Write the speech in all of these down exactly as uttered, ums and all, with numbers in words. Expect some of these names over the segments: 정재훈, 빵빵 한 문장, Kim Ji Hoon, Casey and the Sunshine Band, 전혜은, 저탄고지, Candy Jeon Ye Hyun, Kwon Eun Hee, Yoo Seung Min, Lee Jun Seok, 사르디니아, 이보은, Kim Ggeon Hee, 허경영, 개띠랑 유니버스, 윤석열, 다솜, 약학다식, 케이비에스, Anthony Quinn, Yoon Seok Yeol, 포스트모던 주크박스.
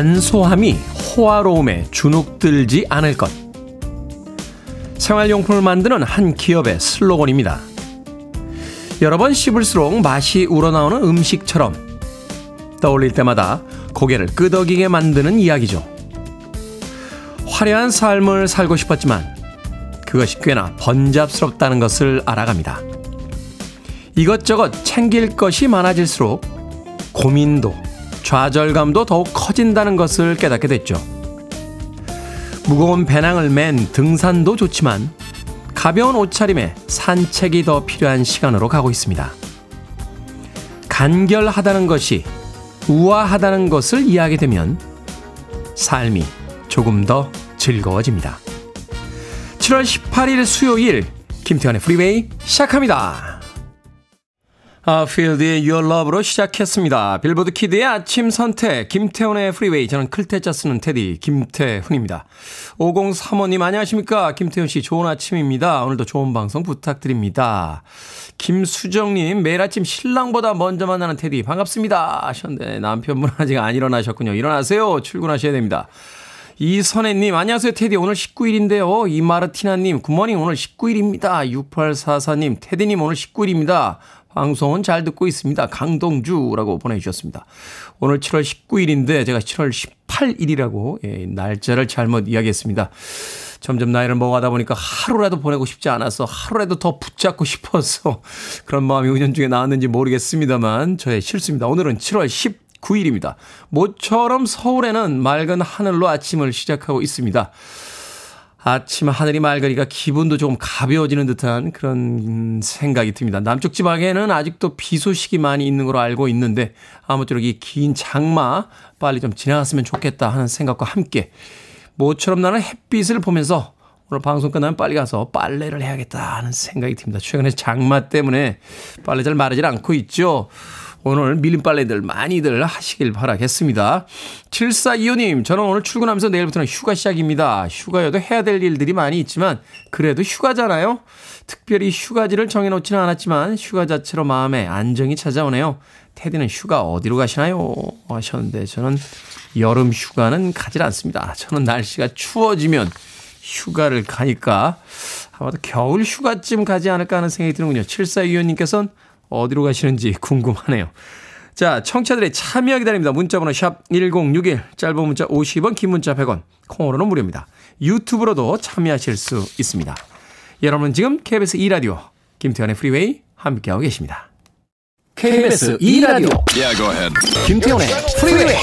간소함이 호화로움에 주눅들지 않을 것. 생활용품을 만드는 한 기업의 슬로건입니다. 여러 번 씹을수록 맛이 우러나오는 음식처럼 떠올릴 때마다 고개를 끄덕이게 만드는 이야기죠. 화려한 삶을 살고 싶었지만 그것이 꽤나 번잡스럽다는 것을 알아갑니다. 이것저것 챙길 것이 많아질수록 고민도 좌절감도 더욱 커진다는 것을 깨닫게 됐죠. 무거운 배낭을 맨 등산도 좋지만 가벼운 옷차림에 산책이 더 필요한 시간으로 가고 있습니다. 간결하다는 것이 우아하다는 것을 이해하게 되면 삶이 조금 더 즐거워집니다. 칠월 십팔일 수요일 김태현의 프리웨이 시작합니다. 아필드의 Your Love로 시작했습니다. 빌보드 키드의 아침 선택 김태훈의 프리웨이. 저는 클테짜 쓰는 테디 김태훈입니다. 오공삼오님 안녕하십니까. 김태훈씨 좋은 아침입니다. 오늘도 좋은 방송 부탁드립니다. 김수정님 매일 아침 신랑보다 먼저 만나는 테디 반갑습니다 하셨는데 남편분 아직 안 일어나셨군요. 일어나세요. 출근하셔야 됩니다. 이선혜님 안녕하세요 테디 오늘 십구일인데요. 이마르티나님 굿모닝 오늘 십구일입니다. 육팔사사님 테디님 오늘 십구일입니다. 방송은 잘 듣고 있습니다. 강동주라고 보내주셨습니다. 오늘 칠월 십구일인데 제가 칠월 십팔일이라고 예, 날짜를 잘못 이야기했습니다. 점점 나이를 먹어가다 보니까 하루라도 보내고 싶지 않아서 하루라도 더 붙잡고 싶어서 그런 마음이 은연중에 나왔는지 모르겠습니다만 저의 실수입니다. 오늘은 칠월 십구일입니다. 모처럼 서울에는 맑은 하늘로 아침을 시작하고 있습니다. 아침 하늘이 맑으니까 기분도 조금 가벼워지는 듯한 그런 생각이 듭니다. 남쪽 지방에는 아직도 비 소식이 많이 있는 걸로 알고 있는데 아무쪼록 이 긴 장마 빨리 좀 지나갔으면 좋겠다 하는 생각과 함께 모처럼 나는 햇빛을 보면서 오늘 방송 끝나면 빨리 가서 빨래를 해야겠다 하는 생각이 듭니다. 최근에 장마 때문에 빨래 잘 마르질 않고 있죠. 오늘 밀린 빨래들 많이들 하시길 바라겠습니다. 칠사이오님 저는 오늘 출근하면서 내일부터는 휴가 시작입니다. 휴가여도 해야 될 일들이 많이 있지만 그래도 휴가잖아요. 특별히 휴가지를 정해놓지는 않았지만 휴가 자체로 마음에 안정이 찾아오네요. 테디는 휴가 어디로 가시나요? 하셨는데 저는 여름 휴가는 가지 않습니다. 저는 날씨가 추워지면 휴가를 가니까 아마도 겨울 휴가쯤 가지 않을까 하는 생각이 드는군요. 칠사이오님께서는 어디로 가시는지 궁금하네요. 자, 청취자들의 참여 기다립니다. 문자번호 샵 일공육일, 짧은 문자 오십 원, 긴 문자 백 원, 콩으로는 무료입니다. 유튜브로도 참여하실 수 있습니다. 여러분은 지금 케이비에스 이 라디오, 김태현의 프리웨이 함께하고 계십니다. 케이비에스 이 라디오, yeah, go ahead. 김태현의 프리웨이.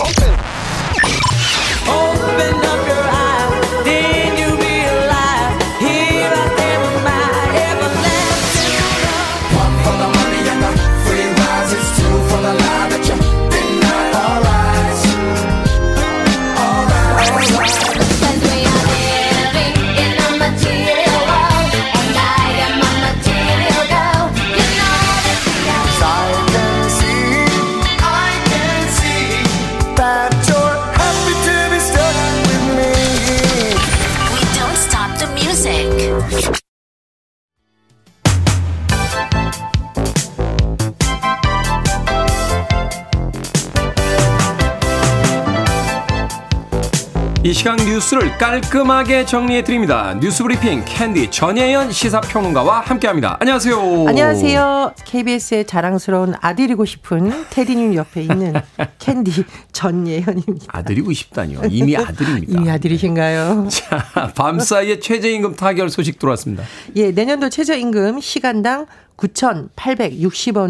이 시간 뉴스를 깔끔하게 정리해드립니다. 뉴스브리핑 캔디 전예현 시사평론가와 함께합니다. 안녕하세요. 안녕하세요. 케이비에스의 자랑스러운 아들이고 싶은 테디님 옆에 있는 캔디 전예현입니다. 아들이고 싶다니요. 이미 아들입니다. 이미 아들이신가요? 자, 밤사이에 최저임금 타결 소식 들어왔습니다. 예, 내년도 최저임금 시간당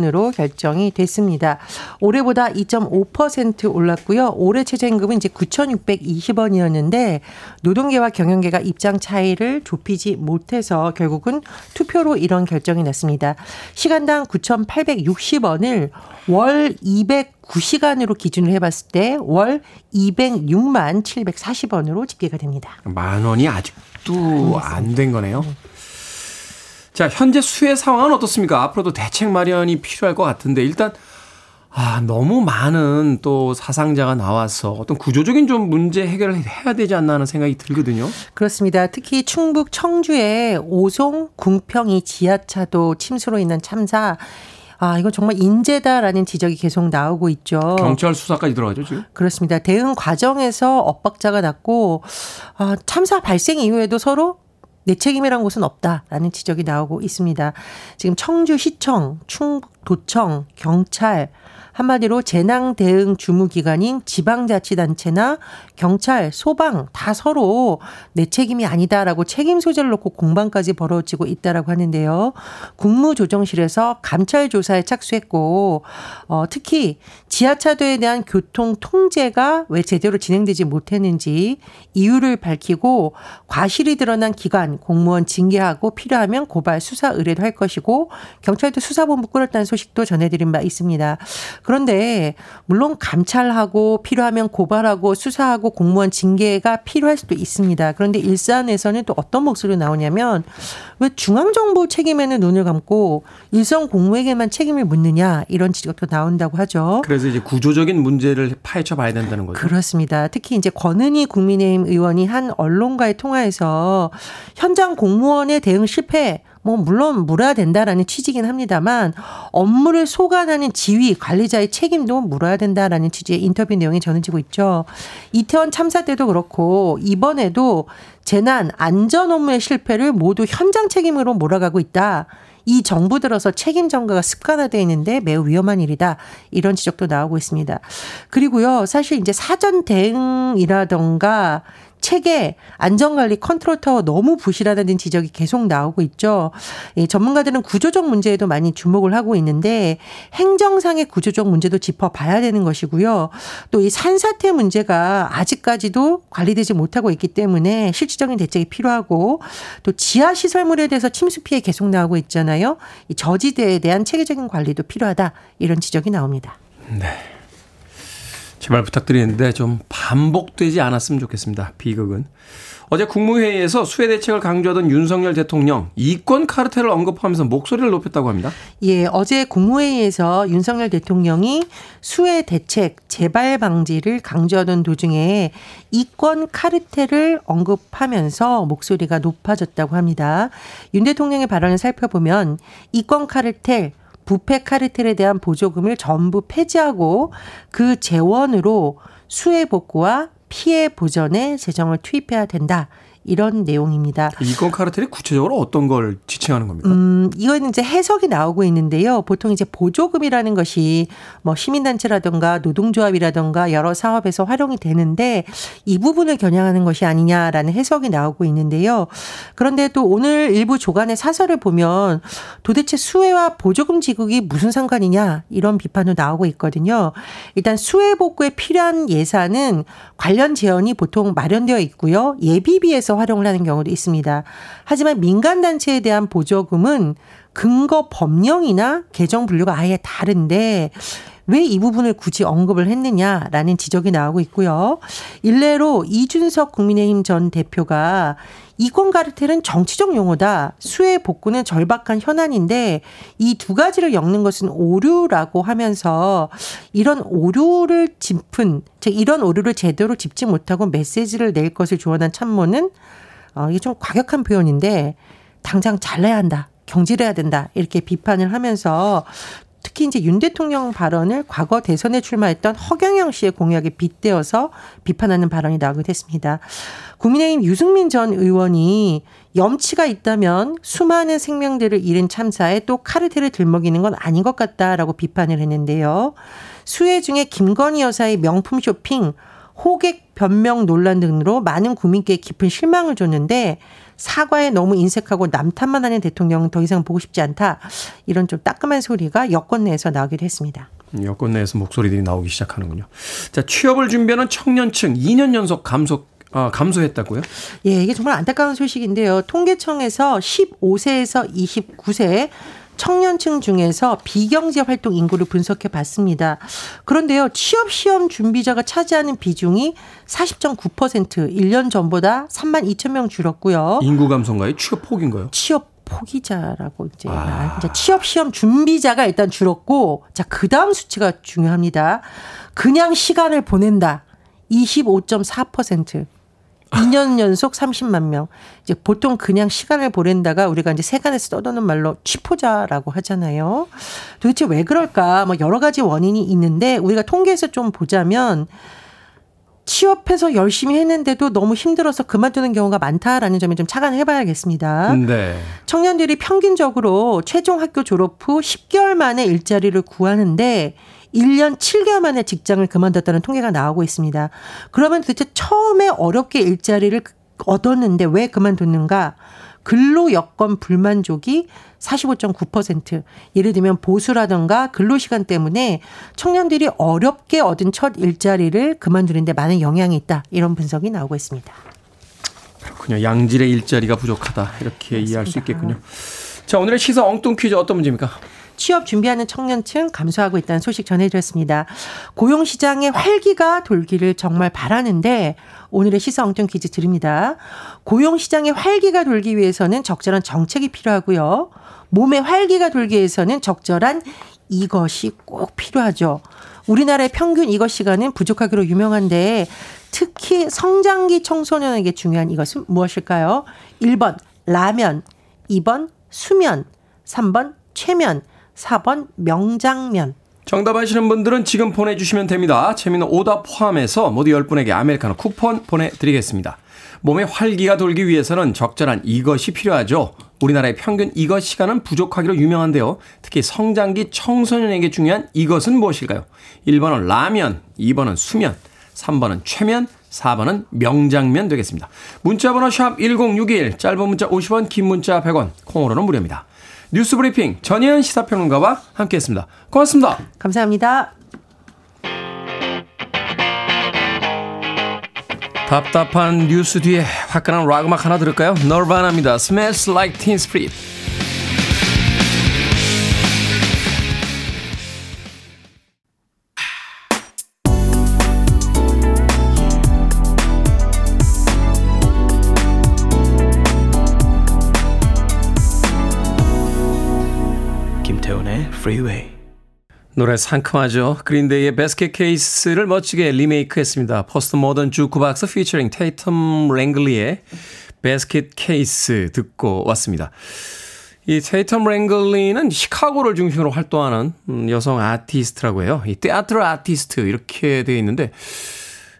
구천팔백육십원으로 결정이 됐습니다. 올해보다 이 점 오 퍼센트 올랐고요. 올해 최저임금은 이제 구천육백이십원이었는데 노동계와 경영계가 입장 차이를 좁히지 못해서 결국은 투표로 이런 결정이 났습니다. 시간당 구천팔백육십원을 월 이백구 시간으로 기준을 해봤을 때 월 이백육만 칠백사십원으로 집계가 됩니다. 만 원이 아직도 안 된 거네요. 자, 현재 수혜 상황은 어떻습니까? 앞으로도 대책 마련이 필요할 것 같은데 일단 아, 너무 많은 또 사상자가 나와서 어떤 구조적인 좀 문제 해결을 해야 되지 않나 하는 생각이 들거든요. 그렇습니다. 특히 충북 청주의 오송, 궁평이 지하차도 침수로 인한 참사 아, 이거 정말 인재다라는 지적이 계속 나오고 있죠. 경찰 수사까지 들어가죠 지금? 그렇습니다. 대응 과정에서 엇박자가 났고 아, 참사 발생 이후에도 서로 내 책임이란 곳은 없다라는 지적이 나오고 있습니다. 지금 청주시청, 충북도청, 경찰, 한마디로 재난대응 주무기관인 지방자치단체나 경찰, 소방 다 서로 내 책임이 아니다라고 책임 소재를 놓고 공방까지 벌어지고 있다라고 하는데요. 국무조정실에서 감찰조사에 착수했고 어, 특히 지하차도에 대한 교통 통제가 왜 제대로 진행되지 못했는지 이유를 밝히고 과실이 드러난 기관, 공무원 징계하고 필요하면 고발 수사 의뢰도 할 것이고 경찰도 수사본부 꾸렸다는 소식도 전해드린 바 있습니다. 그런데 물론 감찰하고 필요하면 고발하고 수사하고 공무원 징계가 필요할 수도 있습니다. 그런데 일산에서는 또 어떤 목소리가 나오냐면 왜 중앙정부 책임에는 눈을 감고 일선 공무에게만 책임을 묻느냐 이런 지적도 나온다고 하죠. 그래서 이제 구조적인 문제를 파헤쳐봐야 된다는 거죠. 그렇습니다. 특히 이제 권은희 국민의힘 의원이 한 언론과의 통화에서 현장 공무원의 대응 실패 뭐 물론 물어야 된다라는 취지이긴 합니다만 업무를 소관하는 지휘 관리자의 책임도 물어야 된다라는 취지의 인터뷰 내용이 전해지고 있죠. 이태원 참사 때도 그렇고 이번에도 재난 안전 업무의 실패를 모두 현장 책임으로 몰아가고 있다. 이 정부 들어서 책임 전가가 습관화되어 있는데 매우 위험한 일이다. 이런 지적도 나오고 있습니다. 그리고요. 사실 이제 사전 대응이라던가 체계, 안전관리 컨트롤타워 너무 부실하다는 지적이 계속 나오고 있죠. 전문가들은 구조적 문제에도 많이 주목을 하고 있는데 행정상의 구조적 문제도 짚어봐야 되는 것이고요. 또 이 산사태 문제가 아직까지도 관리되지 못하고 있기 때문에 실질적인 대책이 필요하고 또 지하시설물에 대해서 침수 피해 계속 나오고 있잖아요. 이 저지대에 대한 체계적인 관리도 필요하다. 이런 지적이 나옵니다. 네. 제발 부탁드리는데 좀 반복되지 않았으면 좋겠습니다. 비극은. 어제 국무회의에서 수혜 대책을 강조하던 윤석열 대통령 이권 카르텔을 언급하면서 목소리를 높였다고 합니다. 예, 어제 국무회의에서 윤석열 대통령이 수혜 대책 재발 방지를 강조하던 도중에 이권 카르텔을 언급하면서 목소리가 높아졌다고 합니다. 윤 대통령의 발언을 살펴보면 이권 카르텔 부패 카르텔에 대한 보조금을 전부 폐지하고 그 재원으로 수혜 복구와 피해 보전에 재정을 투입해야 된다. 이런 내용입니다. 이권 카르텔이 구체적으로 어떤 걸 지칭하는 겁니까? 음, 이건 이제 해석이 나오고 있는데요. 보통 이제 보조금이라는 것이 뭐 시민단체라든가 노동조합이라든가 여러 사업에서 활용이 되는데 이 부분을 겨냥하는 것이 아니냐라는 해석이 나오고 있는데요. 그런데 또 오늘 일부 조간의 사설을 보면 도대체 수혜와 보조금 지급이 무슨 상관이냐 이런 비판도 나오고 있거든요. 일단 수혜 복구에 필요한 예산은 관련 재원이 보통 마련되어 있고요. 예비비에서 활용을 하는 경우도 있습니다. 하지만 민간단체에 대한 보조금은 근거 법령이나 개정 분류가 아예 다른데 왜 이 부분을 굳이 언급을 했느냐라는 지적이 나오고 있고요. 일례로 이준석 국민의힘 전 대표가 이권 카르텔은 정치적 용어다. 수혜 복구는 절박한 현안인데 이 두 가지를 엮는 것은 오류라고 하면서 이런 오류를 짚은, 즉 이런 오류를 제대로 짚지 못하고 메시지를 낼 것을 조언한 참모는 어, 이게 좀 과격한 표현인데 당장 잘라야 한다. 경질해야 된다. 이렇게 비판을 하면서 특히 이제 윤 대통령 발언을 과거 대선에 출마했던 허경영 씨의 공약에 빗대어서 비판하는 발언이 나오기도 했습니다. 국민의힘 유승민 전 의원이 염치가 있다면 수많은 생명들을 잃은 참사에 또 카르텔을 들먹이는 건 아닌 것 같다라고 비판을 했는데요. 수혜 중에 김건희 여사의 명품 쇼핑, 호객 변명 논란 등으로 많은 국민께 깊은 실망을 줬는데 사과에 너무 인색하고 남탓만 하는 대통령은 더 이상 보고 싶지 않다. 이런 좀 따끔한 소리가 여권 내에서 나오기도 했습니다. 여권 내에서 목소리들이 나오기 시작하는군요. 자, 취업을 준비하는 청년층 이 년 연속 감소, 아, 감소했다고요? 예, 이게 정말 안타까운 소식인데요. 통계청에서 십오 세에서 이십구 세 청년층 중에서 비경제 활동 인구를 분석해 봤습니다. 그런데요, 취업 시험 준비자가 차지하는 비중이 사십 점 구 퍼센트, 일 년 전보다 삼만 이천 명 줄었고요. 인구 감소인가요? 취업 포기인가요? 취업 포기자라고 이제 아. 취업 시험 준비자가 일단 줄었고, 자, 그 다음 수치가 중요합니다. 그냥 시간을 보낸다. 이십오 점 사 퍼센트. 이 년 연속 삼십만 명. 이제 보통 그냥 시간을 보낸다가 우리가 이제 세간에서 떠도는 말로 취포자라고 하잖아요. 도대체 왜 그럴까? 뭐 여러 가지 원인이 있는데 우리가 통계에서 좀 보자면 취업해서 열심히 했는데도 너무 힘들어서 그만두는 경우가 많다라는 점에 좀 착안을 해봐야겠습니다. 네. 청년들이 평균적으로 최종 학교 졸업 후 십 개월 만에 일자리를 구하는데 일 년 칠 개월 만에 직장을 그만뒀다는 통계가 나오고 있습니다. 그러면 도대체 처음에 어렵게 일자리를 얻었는데 왜 그만뒀는가? 근로 여건 불만족이 사십오 점 구 퍼센트. 예를 들면 보수라든가 근로시간 때문에 청년들이 어렵게 얻은 첫 일자리를 그만두는데 많은 영향이 있다. 이런 분석이 나오고 있습니다. 그렇군요. 양질의 일자리가 부족하다. 이렇게 맞습니다. 이해할 수 있겠군요. 자, 오늘의 시사 엉뚱 퀴즈 어떤 문제입니까? 취업 준비하는 청년층 감소하고 있다는 소식 전해드렸습니다. 고용시장의 활기가 돌기를 정말 바라는데 오늘의 시사 엉뚱 퀴즈 드립니다. 고용시장의 활기가 돌기 위해서는 적절한 정책이 필요하고요. 몸의 활기가 돌기 위해서는 적절한 이것이 꼭 필요하죠. 우리나라의 평균 이것 시간은 부족하기로 유명한데 특히 성장기 청소년에게 중요한 이것은 무엇일까요? 일 번 라면, 이 번 수면, 삼 번 최면, 사 번 명장면. 정답 아시는 분들은 지금 보내주시면 됩니다. 재미있는 오답 포함해서 모두 열 분에게 아메리카노 쿠폰 보내드리겠습니다. 몸에 활기가 돌기 위해서는 적절한 이것이 필요하죠. 우리나라의 평균 이것 시간은 부족하기로 유명한데요. 특히 성장기 청소년에게 중요한 이것은 무엇일까요? 일 번은 라면, 이 번은 수면, 삼 번은 최면, 사 번은 명장면 되겠습니다. 문자번호 샵 일공육일, 짧은 문자 오십 원, 긴 문자 백 원, 콩으로는 무료입니다. 뉴스브리핑 전혜은 시사평론가와 함께했습니다. 고맙습니다. 감사합니다. 답답한 뉴스 뒤에 화끈한 락 음악 하나 들을까요? 너바나입니다. Smells Like Teen Spirit. Freeway. 노래 상큼하죠. 그린데이의 베스켓 케이스를 멋지게 리메이크했습니다. 포스트모던 주크박스 피처링 테이텀 랭글리의 베스켓 케이스 듣고 왔습니다. 이 테이텀 랭글리는 시카고를 중심으로 활동하는 여성 아티스트라고 해요. 이 테아트로 아티스트 이렇게 되어 있는데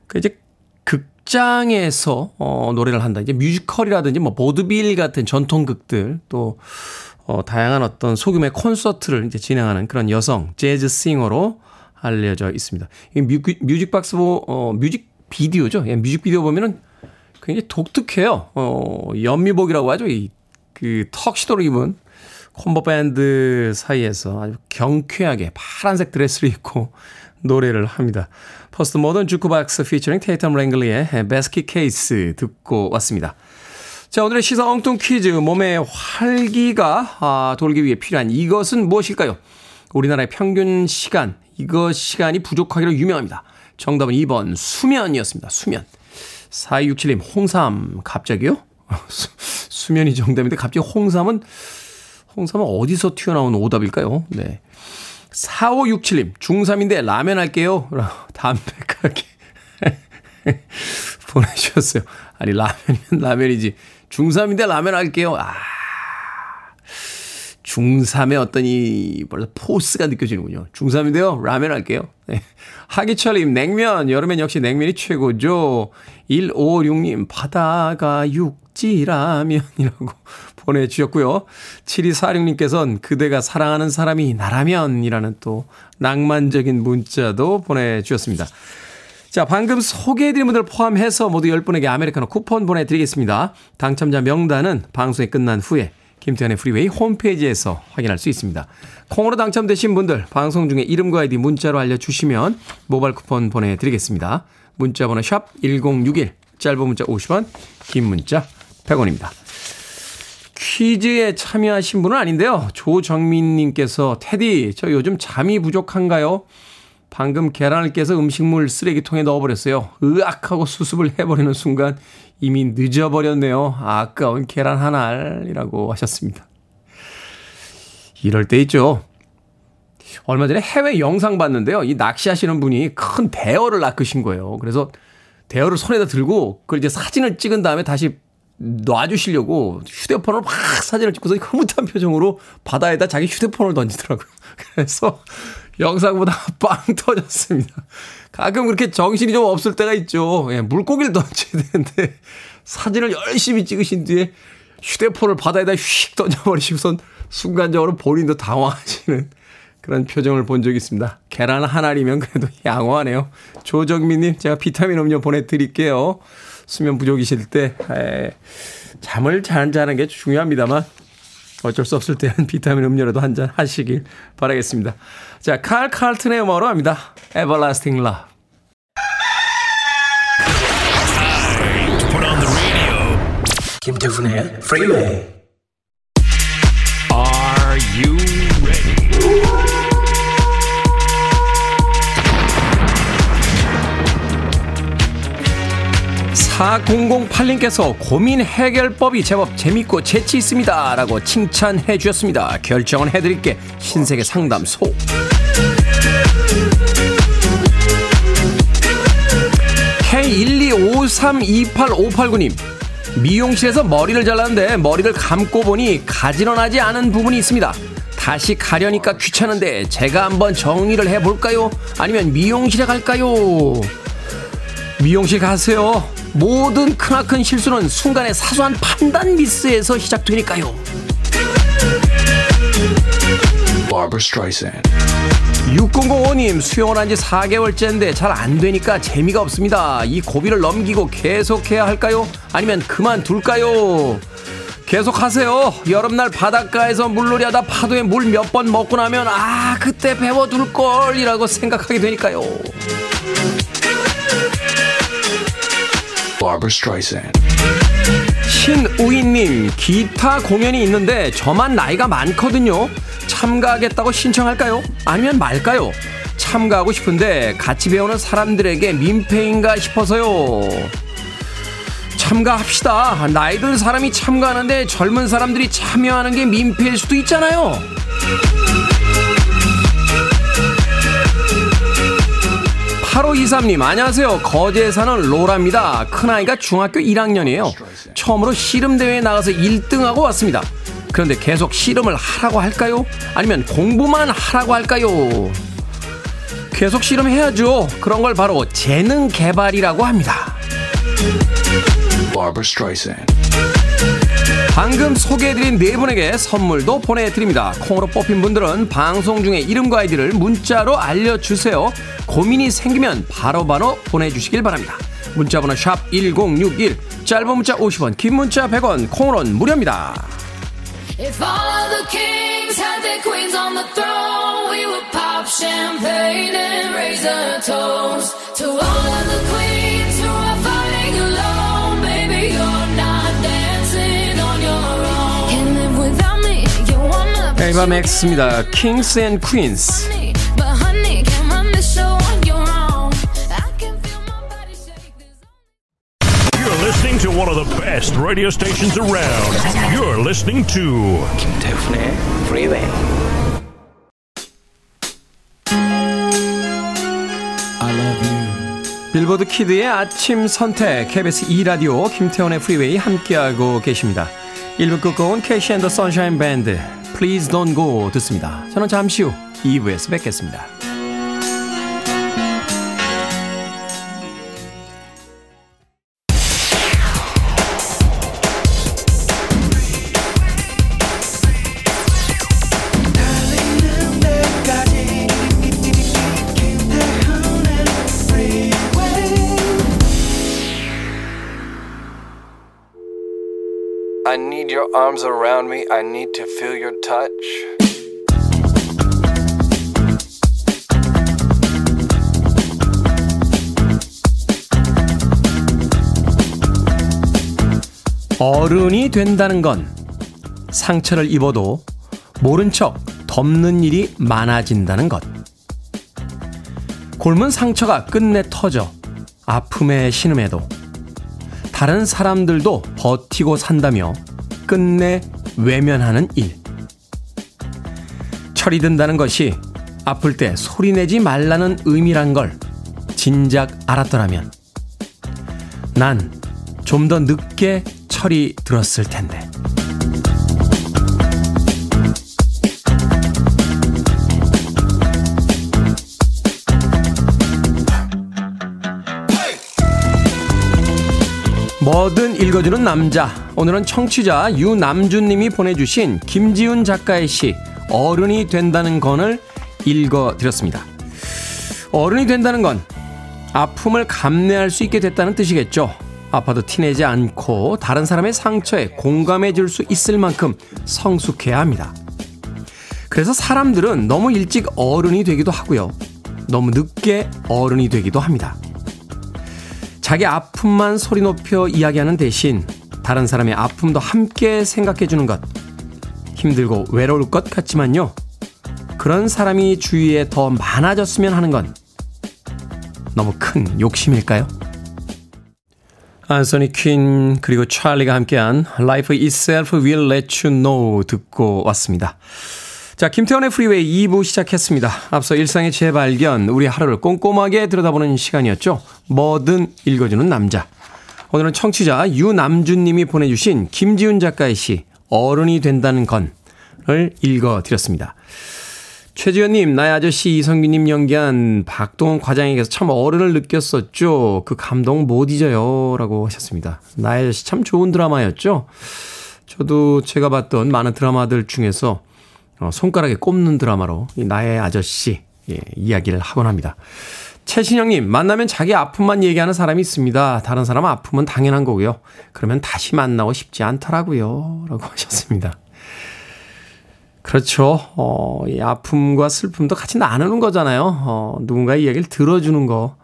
그 이제 극장에서 어, 노래를 한다. 이제 뮤지컬이라든지 뭐 보드빌 같은 전통극들 또 어, 다양한 어떤 소규모의 콘서트를 이제 진행하는 그런 여성 재즈 싱어로 알려져 있습니다. 이 뮤직, 뮤직박스, 어, 뮤직 비디오죠. 예, 뮤직 비디오 보면은 굉장히 독특해요. 어, 연미복이라고 하죠. 이, 그, 턱시도를 입은 콤보 밴드 사이에서 아주 경쾌하게 파란색 드레스를 입고 노래를 합니다. 포스트 모던 주크박스 피처링 테이텀 랭글리의 베스킷 케이스 듣고 왔습니다. 자, 오늘의 시사 엉뚱 퀴즈. 몸에 활기가 아, 돌기 위해 필요한 이것은 무엇일까요? 우리나라의 평균 시간, 이것 시간이 부족하기로 유명합니다. 정답은 이 번 수면이었습니다. 수면. 사이육칠님 홍삼 갑자기요? 수, 수면이 정답인데 갑자기 홍삼은 홍삼은 어디서 튀어나온 오답일까요? 네. 사오육칠님 중삼인데 라면 할게요. 담백하게 보내주셨어요. 아니 라면이면 라면이지. 중삼인데 라면 할게요. 아, 중삼의 어떤 이, 벌써 포스가 느껴지는군요. 중삼인데요, 라면 할게요. 네. 하기철님, 냉면. 여름엔 역시 냉면이 최고죠. 일오육님, 바다가 육지라면이라고 보내주셨고요. 칠이사육님께서는 그대가 사랑하는 사람이 나라면이라는 또 낭만적인 문자도 보내주셨습니다. 자, 방금 소개해드린 분들 포함해서 모두 열 분에게 아메리카노 쿠폰 보내드리겠습니다. 당첨자 명단은 방송이 끝난 후에 김태현의 프리웨이 홈페이지에서 확인할 수 있습니다. 콩으로 당첨되신 분들 방송 중에 이름과 아이디 문자로 알려주시면 모바일 쿠폰 보내드리겠습니다. 문자번호 샵 일공육일, 짧은 문자 오십 원, 긴 문자 백 원입니다. 퀴즈에 참여하신 분은 아닌데요. 조정민님께서 테디, 저 요즘 잠이 부족한가요? 방금 계란을 깨서 음식물 쓰레기통에 넣어버렸어요. 으악하고 수습을 해버리는 순간 이미 늦어버렸네요. 아까운 계란 한 알이라고 하셨습니다. 이럴 때 있죠. 얼마 전에 해외 영상 봤는데요. 이 낚시하시는 분이 큰 대어를 낚으신 거예요. 그래서 대여를 손에다 들고 그걸 이제 사진을 찍은 다음에 다시 놔주시려고 휴대폰으로 막 사진을 찍고서 흐뭇한 표정으로 바다에다 자기 휴대폰을 던지더라고요. 그래서 영상보다 빵 터졌습니다. 가끔 그렇게 정신이 좀 없을 때가 있죠. 예, 물고기를 던져야 되는데 사진을 열심히 찍으신 뒤에 휴대폰을 바다에다 휙 던져버리시고선 순간적으로 본인도 당황하시는 그런 표정을 본 적이 있습니다. 계란 하나리면 그래도 양호하네요. 조정민님, 제가 비타민 음료 보내드릴게요. 수면 부족이실 때 에, 잠을 잘 자는 게 중요합니다만 어쩔 수 없을 때는 비타민 음료라도 한잔 하시길 바라겠습니다. 자, 칼 칼튼의 음악으로 합니다. Everlasting Love. 김태훈의 Freeway. Are you ready? 사공공팔님께서 고민 해결법이 제법 재밌고 재치 있습니다 라고 칭찬해 주셨습니다. 결정은 해드릴게. 신세계 상담소. 케이 일이오삼이팔오팔구님 미용실에서 머리를 잘랐는데 머리를 감고 보니 가지런하지 않은 부분이 있습니다. 다시 가려니까 귀찮은데 제가 한번 정리를 해볼까요? 아니면 미용실에 갈까요? 미용실 가세요. 모든 크나큰 실수는 순간의 사소한 판단 미스에서 시작되니까요. 육공공오님 수영을 한지 사 개월째인데 잘 안되니까 재미가 없습니다. 이 고비를 넘기고 계속해야 할까요? 아니면 그만둘까요? 계속하세요. 여름날 바닷가에서 물놀이 하다 파도에 물 몇 번 먹고 나면 아 그때 배워둘걸 이라고 생각하게 되니까요. 신우이님 기타 공연이 있는데 저만 나이가 많거든요. 참가하겠다고 신청할까요? 아니면 말까요? 참가하고 싶은데 같이 배우는 사람들에게 민폐인가 싶어서요. 참가합시다. 나이 든 사람이 참가하는데 젊은 사람들이 참여하는 게 민폐일 수도 있잖아요. 팔오이삼님 안녕하세요. 거제에 사는 로라입니다. 큰아이가 중학교 일 학년이에요. 처음으로 씨름대회에 나가서 일 등하고 왔습니다. 그런데 계속 씨름을 하라고 할까요? 아니면 공부만 하라고 할까요? 계속 씨름해야죠. 그런 걸 바로 재능 개발이라고 합니다. 방금 소개해드린 네 분에게 선물도 보내드립니다. 콩으로 뽑힌 분들은 방송 중에 이름과 아이디를 문자로 알려주세요. 고민이 생기면 바로바로 바로 보내주시길 바랍니다. 문자번호 샵 일공육일 짧은 문자 오십 원 긴 문자 백 원 콩으로는 무료입니다. If all the kings had their queens on the throne we would pop champagne and raise a toast to all of the queens who are fighting alone baby you're not dancing on your own and live without me you wanna be 에이바 맥스입니다. Kings and Queens. To one of the best radio stations around. You're listening to 김태훈의 Freeway. I love you. 빌보드 키드의 아침 선택 케이비에스 이 라디오 김태훈의 Freeway 함께하고 계십니다. 일 부 끝곡은 Casey and the Sunshine Band Please Don't Go 듣습니다. 저는 잠시 후 이 부에서 뵙겠습니다. I need your arms around me. I need to feel your touch. 어른이 된다는 건 상처를 입어도 모른 척 덮는 일이 많아진다는 것. 곪은 상처가 끝내 터져 아픔에 신음에도 다른 사람들도 버티고 산다며 끝내 외면하는 일. 철이 든다는 것이 아플 때 소리내지 말라는 의미란 걸 진작 알았더라면 난 좀 더 늦게 철이 들었을 텐데. 뭐든 읽어주는 남자. 오늘은 청취자 유남준님이 보내주신 김지훈 작가의 시 어른이 된다는 건을 읽어드렸습니다. 어른이 된다는 건 아픔을 감내할 수 있게 됐다는 뜻이겠죠. 아파도 티내지 않고 다른 사람의 상처에 공감해 줄 수 있을 만큼 성숙해야 합니다. 그래서 사람들은 너무 일찍 어른이 되기도 하고요, 너무 늦게 어른이 되기도 합니다. 자기 아픔만 소리 높여 이야기하는 대신 다른 사람의 아픔도 함께 생각해 주는 것, 힘들고 외로울 것 같지만요, 그런 사람이 주위에 더 많아졌으면 하는 건 너무 큰 욕심일까요? 안소니 퀸 그리고 찰리가 함께한 Life Itself Will Let You Know 듣고 왔습니다. 자, 김태원의 프리웨이 이 부 시작했습니다. 앞서 일상의 재발견, 우리 하루를 꼼꼼하게 들여다보는 시간이었죠. 뭐든 읽어주는 남자. 오늘은 청취자 유남준님이 보내주신 김지훈 작가의 시 어른이 된다는 건을 읽어드렸습니다. 최지현님, 나의 아저씨 이성규님 연기한 박동원 과장에게서 참 어른을 느꼈었죠. 그 감동 못 잊어요 라고 하셨습니다. 나의 아저씨 참 좋은 드라마였죠. 저도 제가 봤던 많은 드라마들 중에서 어, 손가락에 꼽는 드라마로 이 나의 아저씨 예, 이야기를 하곤 합니다. 최신영님, 만나면 자기 아픔만 얘기하는 사람이 있습니다. 다른 사람 아픔은 당연한 거고요, 그러면 다시 만나고 싶지 않더라고요 라고 하셨습니다. 그렇죠. 어, 이 아픔과 슬픔도 같이 나누는 거잖아요. 어, 누군가의 이야기를 들어주는 거.